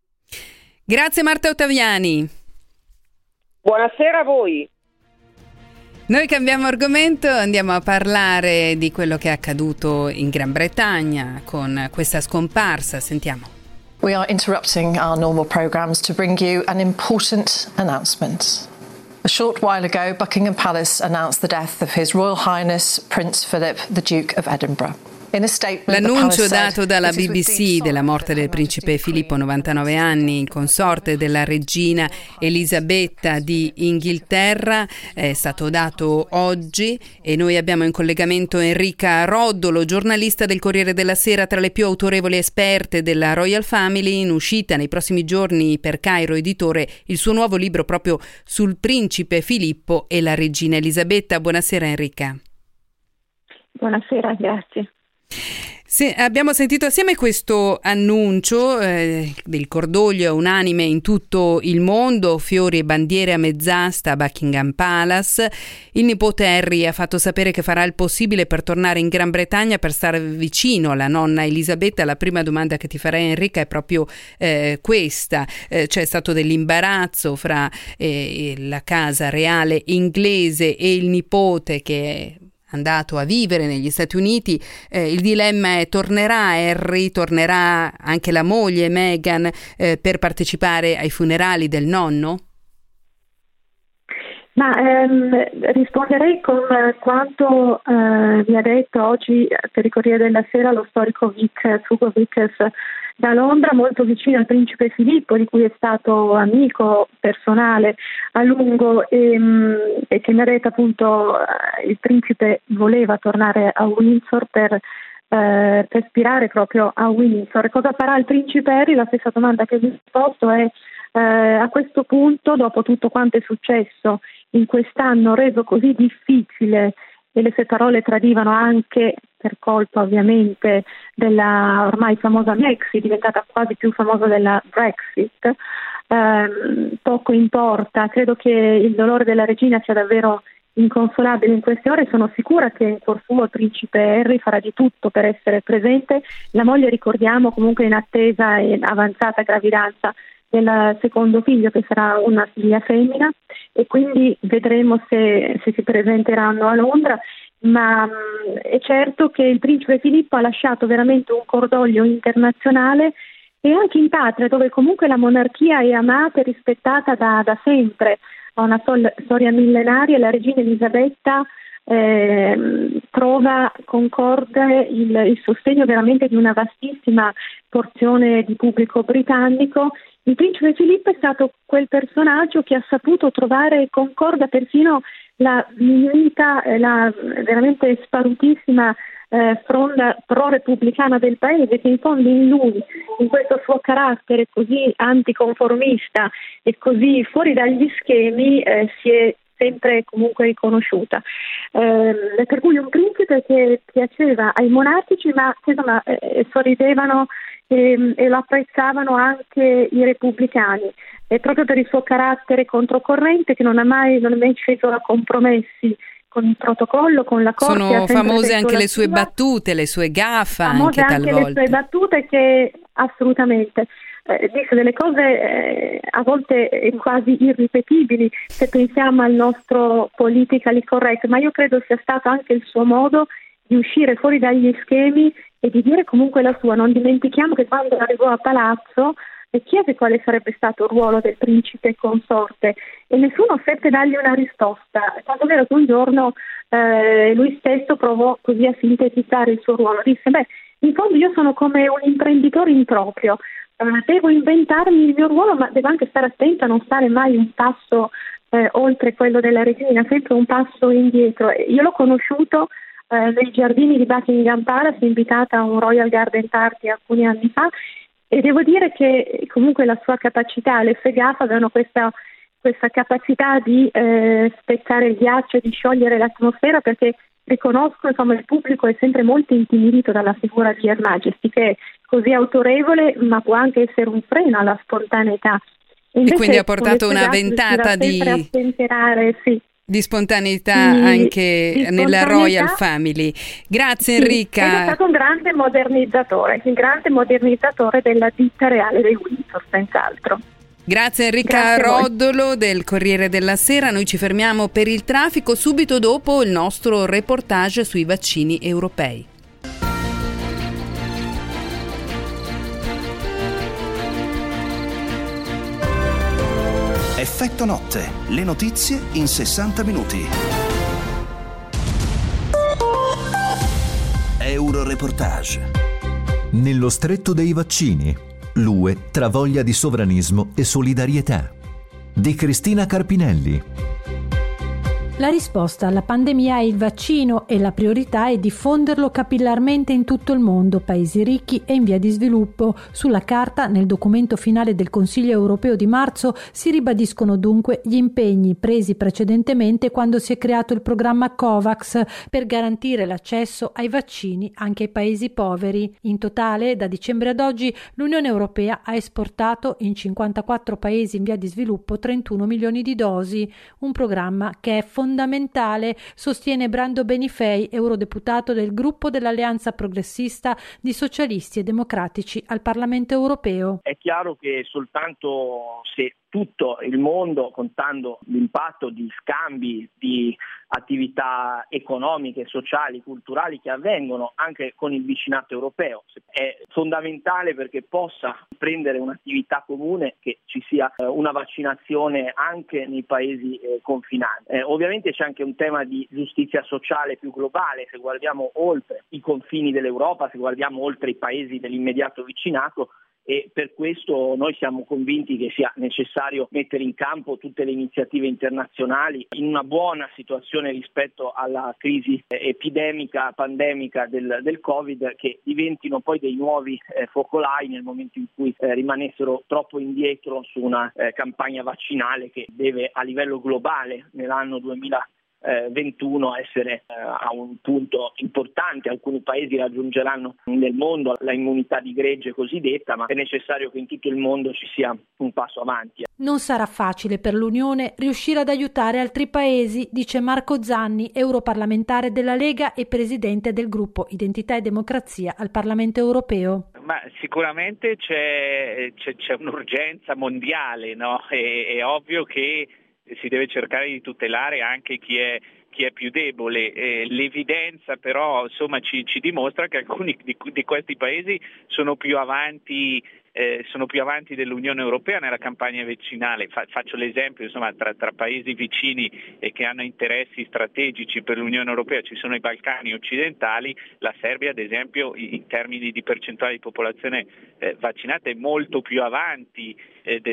Grazie Marta Ottaviani. Buonasera a voi. Noi cambiamo argomento, andiamo a parlare di quello che è accaduto in Gran Bretagna con questa scomparsa. Sentiamo. We are interrupting our normal programs to bring you an important announcement. A short while ago, Buckingham Palace announced the death of His Royal Highness Prince Philip, the Duke of Edinburgh. L'annuncio dato dalla BBC della morte del principe Filippo, 99 anni, consorte della regina Elisabetta di Inghilterra, è stato dato oggi e noi abbiamo in collegamento Enrica Roddolo, giornalista del Corriere della Sera, tra le più autorevoli esperte della Royal Family, in uscita nei prossimi giorni per Cairo Editore il suo nuovo libro proprio sul principe Filippo e la regina Elisabetta. Buonasera Enrica. Buonasera, grazie. Abbiamo sentito assieme questo annuncio del cordoglio unanime in tutto il mondo, fiori e bandiere a mezz'asta a Buckingham Palace. Il nipote Harry ha fatto sapere che farà il possibile per tornare in Gran Bretagna per stare vicino alla nonna Elisabetta. La prima domanda che ti farei Enrica è proprio questa. C'è stato dell'imbarazzo fra la casa reale inglese e il nipote che è andato a vivere negli Stati Uniti. Il dilemma è: tornerà Harry, tornerà anche la moglie Meghan per partecipare ai funerali del nonno? Ma risponderei con quanto vi ha detto oggi per il Corriere della Sera lo storico Hugo Vickers da Londra, molto vicino al principe Filippo, di cui è stato amico personale a lungo e che mi ha detto appunto il principe voleva tornare a Windsor per ispirare proprio a Windsor. Cosa farà il principe Harry? La stessa domanda che vi ho posto è a questo punto, dopo tutto quanto è successo in quest'anno reso così difficile, e le sue parole tradivano anche per colpa ovviamente della ormai famosa Brexit, diventata quasi più famosa della Brexit, poco importa. Credo che il dolore della regina sia davvero inconsolabile in queste ore. Sono sicura che in cuor suo il principe Harry farà di tutto per essere presente. La moglie, ricordiamo, comunque in attesa e avanzata gravidanza del secondo figlio, che sarà una figlia femmina, e quindi vedremo se si presenteranno a Londra. Ma è certo che il principe Filippo ha lasciato veramente un cordoglio internazionale, e anche in patria, dove comunque la monarchia è amata e rispettata da sempre, ha una storia millenaria. La regina Elisabetta trova concorde il sostegno veramente di una vastissima porzione di pubblico britannico, Il principe Filippo è stato quel personaggio che ha saputo trovare concorda persino la unità, la veramente sparutissima fronda pro-repubblicana del paese, che in fondo in lui, in questo suo carattere così anticonformista e così fuori dagli schemi, si è sempre comunque riconosciuta. Per cui un principe che piaceva ai monarchici, ma insomma, sorridevano e lo apprezzavano anche i repubblicani, proprio per il suo carattere controcorrente, che non è mai sceso a compromessi con il protocollo, con la corte. Sono famose anche le sue battute, le sue gaffe, anche talvolta. Famose anche le sue battute, che assolutamente dice delle cose a volte quasi irripetibili se pensiamo al nostro politically correct, ma io credo sia stato anche il suo modo di uscire fuori dagli schemi e di dire comunque la sua. Non dimentichiamo che quando arrivò a palazzo chiese quale sarebbe stato il ruolo del principe consorte e nessuno seppe dargli una risposta, tanto vero che un giorno lui stesso provò così a sintetizzare il suo ruolo. Disse: beh, in fondo io sono come un imprenditore improprio, devo inventarmi il mio ruolo, ma devo anche stare attento a non stare mai un passo oltre quello della regina, sempre un passo indietro. Io l'ho conosciuto nei giardini di Buckingham Palace, invitata a un Royal Garden Party alcuni anni fa, e devo dire che comunque la sua capacità, le sue gaffe avevano questa capacità di spezzare il ghiaccio, di sciogliere l'atmosfera, perché riconosco, insomma, il pubblico è sempre molto intimidito dalla figura di Her Majesty, che è così autorevole, ma può anche essere un freno alla spontaneità. Invece, e quindi ha portato una ventata di spontaneità anche di nella spontaneità. Royal Family. Grazie, sì, Enrica. È stato un grande modernizzatore della ditta reale dei Windsor, senz'altro. Grazie Enrica Roddolo del Corriere della Sera. Noi ci fermiamo per il traffico, subito dopo il nostro reportage sui vaccini europei. Effetto Notte, le notizie in 60 minuti. Euroreportage. Nello stretto dei vaccini, l'UE tra voglia di sovranismo e solidarietà. Di Cristina Carpinelli. La risposta alla pandemia è il vaccino e la priorità è diffonderlo capillarmente in tutto il mondo, paesi ricchi e in via di sviluppo. Sulla carta, nel documento finale del Consiglio europeo di marzo, si ribadiscono dunque gli impegni presi precedentemente quando si è creato il programma COVAX per garantire l'accesso ai vaccini anche ai paesi poveri. In totale, da dicembre ad oggi, l'Unione Europea ha esportato in 54 paesi in via di sviluppo 31 milioni di dosi, un programma che è fondamentale, sostiene Brando Benifei, eurodeputato del gruppo dell'Alleanza Progressista di Socialisti e Democratici al Parlamento Europeo. È chiaro che soltanto se tutto il mondo, contando l'impatto di scambi, di attività economiche, sociali, culturali che avvengono anche con il vicinato europeo, è fondamentale perché possa prendere un'attività comune, che ci sia una vaccinazione anche nei paesi confinanti. Ovviamente c'è anche un tema di giustizia sociale più globale, se guardiamo oltre i confini dell'Europa, se guardiamo oltre i paesi dell'immediato vicinato, e per questo noi siamo convinti che sia necessario mettere in campo tutte le iniziative internazionali in una buona situazione rispetto alla crisi epidemica, pandemica del Covid, che diventino poi dei nuovi focolai nel momento in cui rimanessero troppo indietro su una campagna vaccinale che deve a livello globale nell'anno 2021 essere a un punto importante. Alcuni paesi raggiungeranno nel mondo la immunità di gregge cosiddetta, ma è necessario che in tutto il mondo ci sia un passo avanti. Non sarà facile per l'Unione riuscire ad aiutare altri paesi, dice Marco Zanni, europarlamentare della Lega e presidente del gruppo Identità e Democrazia al Parlamento Europeo. Ma sicuramente c'è un'urgenza mondiale, no? È ovvio che si deve cercare di tutelare anche chi è più debole. L'evidenza però, insomma, ci dimostra che alcuni di questi paesi sono più avanti dell'Unione Europea nella campagna vaccinale. Faccio l'esempio, insomma, tra paesi vicini e che hanno interessi strategici per l'Unione Europea ci sono i Balcani occidentali. La Serbia, ad esempio, in termini di percentuale di popolazione vaccinata è molto più avanti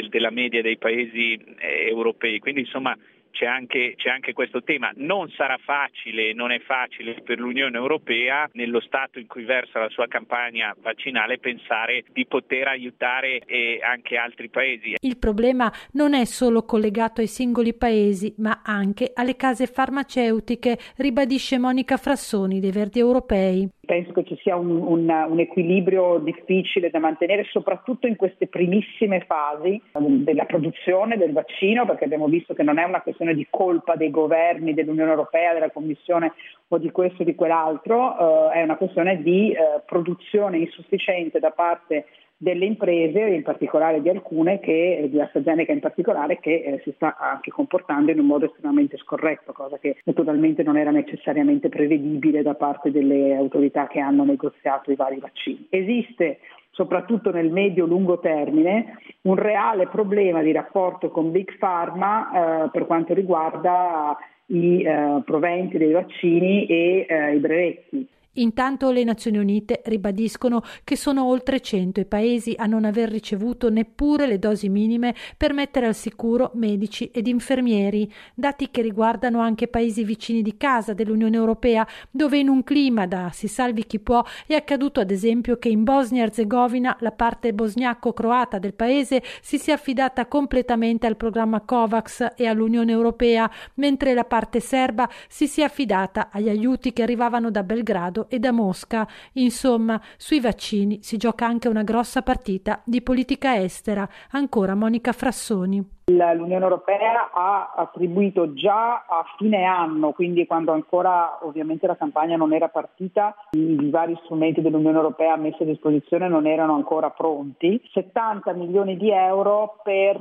della media dei paesi europei. Quindi insomma c'è anche questo tema. Non sarà facile, non è facile per l'Unione Europea, nello stato in cui versa la sua campagna vaccinale, pensare di poter aiutare anche altri paesi. Il problema non è solo collegato ai singoli paesi, ma anche alle case farmaceutiche, ribadisce Monica Frassoni dei Verdi Europei. Penso che ci sia un equilibrio difficile da mantenere, soprattutto in queste primissime fasi della produzione del vaccino, perché abbiamo visto che non è una questione di colpa dei governi, dell'Unione Europea, della Commissione o di questo o di quell'altro, è una questione di produzione insufficiente da parte delle imprese, in particolare di alcune, di AstraZeneca in particolare, che si sta anche comportando in un modo estremamente scorretto, cosa che naturalmente non era necessariamente prevedibile da parte delle autorità che hanno negoziato i vari vaccini. Esiste, soprattutto nel medio-lungo termine, un reale problema di rapporto con Big Pharma per quanto riguarda i proventi dei vaccini e i brevetti. Intanto le Nazioni Unite ribadiscono che sono oltre 100 i paesi a non aver ricevuto neppure le dosi minime per mettere al sicuro medici ed infermieri, dati che riguardano anche paesi vicini di casa dell'Unione Europea, dove in un clima da si salvi chi può è accaduto ad esempio che in Bosnia-Erzegovina la parte bosniaco-croata del paese si sia affidata completamente al programma Covax e all'Unione Europea, mentre la parte serba si sia affidata agli aiuti che arrivavano da Belgrado e da Mosca. Insomma, sui vaccini si gioca anche una grossa partita di politica estera. Ancora Monica Frassoni. L'Unione Europea ha attribuito già a fine anno, quindi quando ancora ovviamente la campagna non era partita, i vari strumenti dell'Unione Europea messi a disposizione non erano ancora pronti, 70 milioni di euro per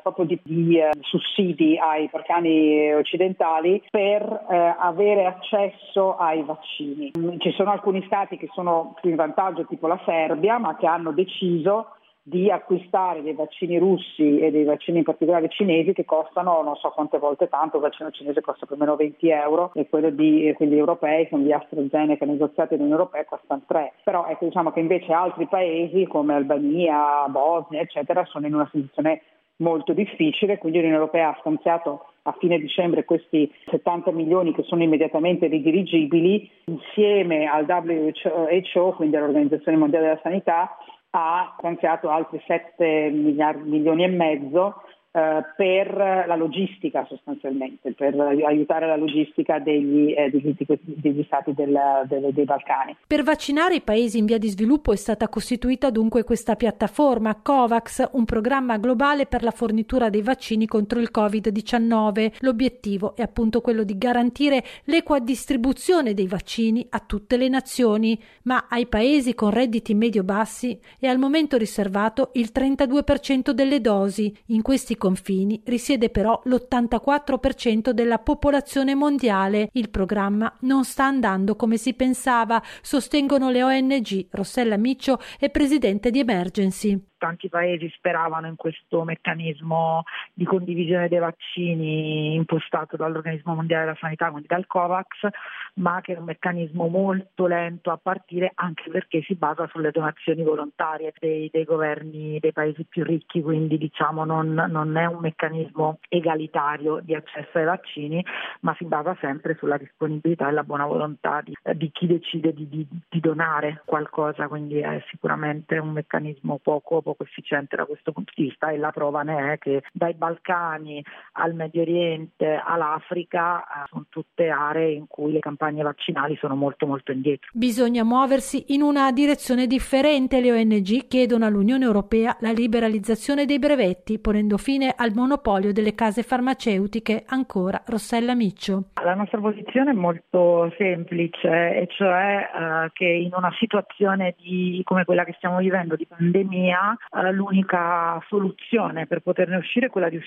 proprio di sussidi ai Balcani occidentali per avere accesso ai vaccini. Ci sono alcuni stati che sono più in vantaggio, tipo la Serbia, ma che hanno deciso di acquistare dei vaccini russi e dei vaccini in particolare cinesi che costano non so quante volte tanto. Il vaccino cinese costa più o meno 20 euro e quello di quelli europei, con gli AstraZeneca negoziati dell'Unione Europea, costano 3. Però ecco, diciamo che invece altri paesi come Albania, Bosnia eccetera sono in una situazione molto difficile, quindi l'Unione Europea ha stanziato a fine dicembre questi 70 milioni che sono immediatamente ridirigibili insieme al WHO, quindi all'Organizzazione Mondiale della Sanità, ha stanziato altri 7,5 milioni per la logistica, sostanzialmente, per aiutare la logistica degli stati dei Balcani. Per vaccinare i paesi in via di sviluppo è stata costituita dunque questa piattaforma Covax, un programma globale per la fornitura dei vaccini contro il Covid-19. L'obiettivo è appunto quello di garantire l'equa distribuzione dei vaccini a tutte le nazioni, ma ai paesi con redditi medio-bassi è al momento riservato il 32% delle dosi. In questi confini risiede però l'84% della popolazione mondiale. Il programma non sta andando come si pensava, sostengono le ONG. Rossella Miccio è presidente di Emergency. Tanti paesi speravano in questo meccanismo di condivisione dei vaccini impostato dall'Organismo Mondiale della Sanità, quindi dal Covax, ma che è un meccanismo molto lento a partire, anche perché si basa sulle donazioni volontarie dei governi dei paesi più ricchi, quindi diciamo non è un meccanismo egalitario di accesso ai vaccini, ma si basa sempre sulla disponibilità e la buona volontà di chi decide di donare qualcosa, quindi è sicuramente un meccanismo poco efficiente da questo punto di vista, e la prova ne è che dai Balcani al Medio Oriente all'Africa sono tutte aree in cui le campagne vaccinali sono molto molto indietro. Bisogna muoversi in una direzione differente. Le ONG chiedono all'Unione Europea la liberalizzazione dei brevetti, ponendo fine al monopolio delle case farmaceutiche. Ancora Rossella Miccio. La nostra posizione è molto semplice, e cioè che in una situazione come quella che stiamo vivendo, di pandemia, l'unica soluzione per poterne uscire è quella di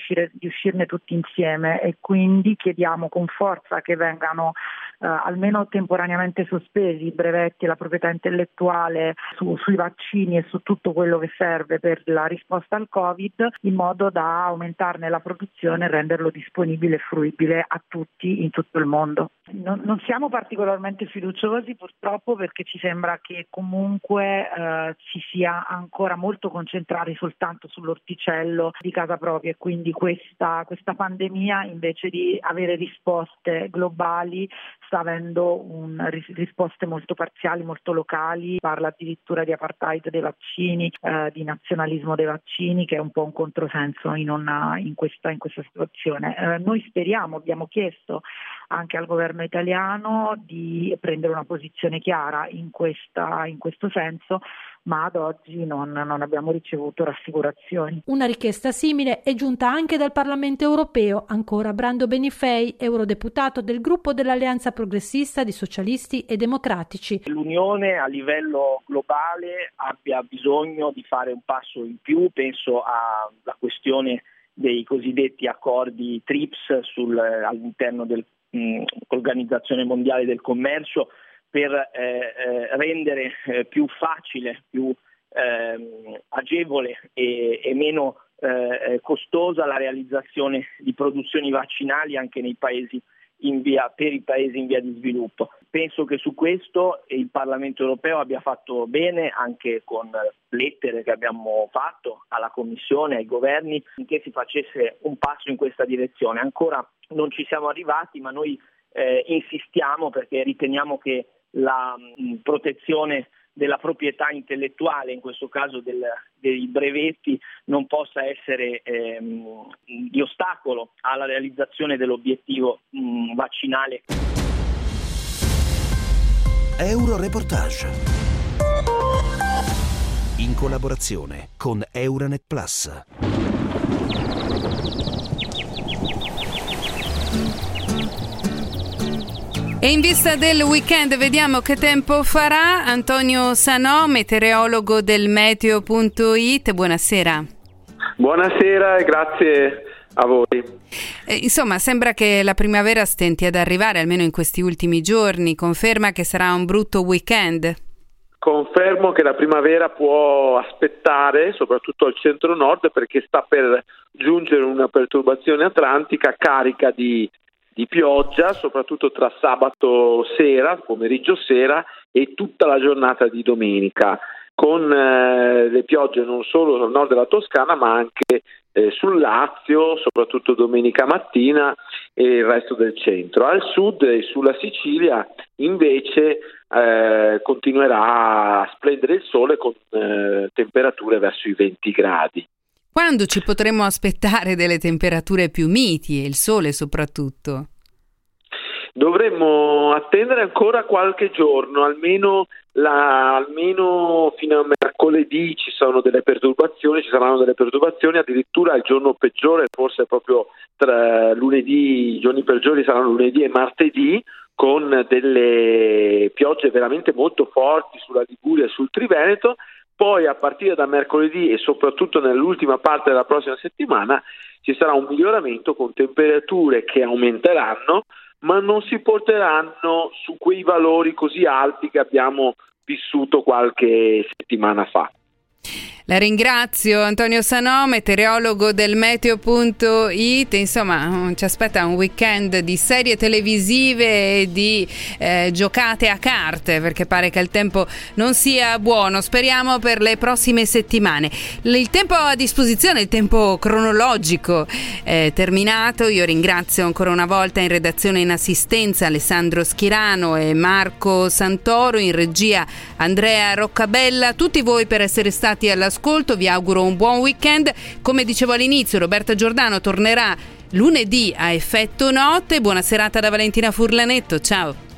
uscirne tutti insieme, e quindi chiediamo con forza che vengano almeno temporaneamente sospesi i brevetti e la proprietà intellettuale sui vaccini e su tutto quello che serve per la risposta al Covid, in modo da aumentarne la produzione e renderlo disponibile e fruibile a tutti in tutto il mondo. Non siamo particolarmente fiduciosi, purtroppo, perché ci sembra che comunque ci sia ancora molto concentrati soltanto sull'orticello di casa propria, e quindi questa pandemia, invece di avere risposte globali, sta avendo risposte molto parziali, molto locali. Parla addirittura di apartheid dei vaccini, di nazionalismo dei vaccini, che è un po' un controsenso in questa situazione. Noi speriamo, abbiamo chiesto anche al governo italiano di prendere una posizione chiara in questo senso, ma ad oggi non abbiamo ricevuto rassicurazioni. Una richiesta simile è giunta anche dal Parlamento europeo. Ancora Brando Benifei, eurodeputato del gruppo dell'Alleanza Progressista di Socialisti e Democratici. L'Unione a livello globale abbia bisogno di fare un passo in più, penso alla questione dei cosiddetti accordi TRIPS all'interno dell'Organizzazione Mondiale del Commercio, per rendere più facile, più agevole e meno costosa la realizzazione di produzioni vaccinali anche nei paesi per i paesi in via di sviluppo. Penso che su questo il Parlamento europeo abbia fatto bene, anche con lettere che abbiamo fatto alla Commissione, ai governi, che si facesse un passo in questa direzione. Ancora non ci siamo arrivati, ma noi insistiamo, perché riteniamo che la protezione della proprietà intellettuale, in questo caso dei brevetti, non possa essere di ostacolo alla realizzazione dell'obiettivo vaccinale. Euroreportage, in collaborazione con Euronet Plus. E in vista del weekend vediamo che tempo farà. Antonio Sanò, meteorologo del Meteo.it, buonasera. Buonasera e grazie a voi. Insomma, sembra che la primavera stenti ad arrivare, almeno in questi ultimi giorni. Conferma che sarà un brutto weekend? Confermo che la primavera può aspettare, soprattutto al centro-nord, perché sta per giungere una perturbazione atlantica carica di pioggia, soprattutto tra sabato sera, pomeriggio sera, e tutta la giornata di domenica, con le piogge non solo sul nord della Toscana, ma anche sul Lazio, soprattutto domenica mattina, e il resto del centro. Al sud e sulla Sicilia invece continuerà a splendere il sole, con temperature verso i 20 gradi. Quando ci potremmo aspettare delle temperature più miti e il sole soprattutto? Dovremmo attendere ancora qualche giorno, almeno fino a mercoledì ci saranno delle perturbazioni, addirittura il giorno peggiore, forse proprio tra lunedì, i giorni peggiori saranno lunedì e martedì, con delle piogge veramente molto forti sulla Liguria e sul Triveneto. Poi a partire da mercoledì e soprattutto nell'ultima parte della prossima settimana ci sarà un miglioramento, con temperature che aumenteranno, ma non si porteranno su quei valori così alti che abbiamo vissuto qualche settimana fa. La ringrazio, Antonio Sanò, meteorologo del Meteo.it. Insomma, ci aspetta un weekend di serie televisive e di giocate a carte, perché pare che il tempo non sia buono, speriamo, per le prossime settimane. Il tempo a disposizione, il tempo cronologico è terminato. Io ringrazio ancora una volta in redazione e in assistenza Alessandro Schirano e Marco Santoro, in regia Andrea Roccabella. Tutti voi per essere stati alla ascolto, vi auguro un buon weekend. Come dicevo all'inizio, Roberta Giordano tornerà lunedì a Effetto Notte. Buona serata da Valentina Furlanetto, ciao.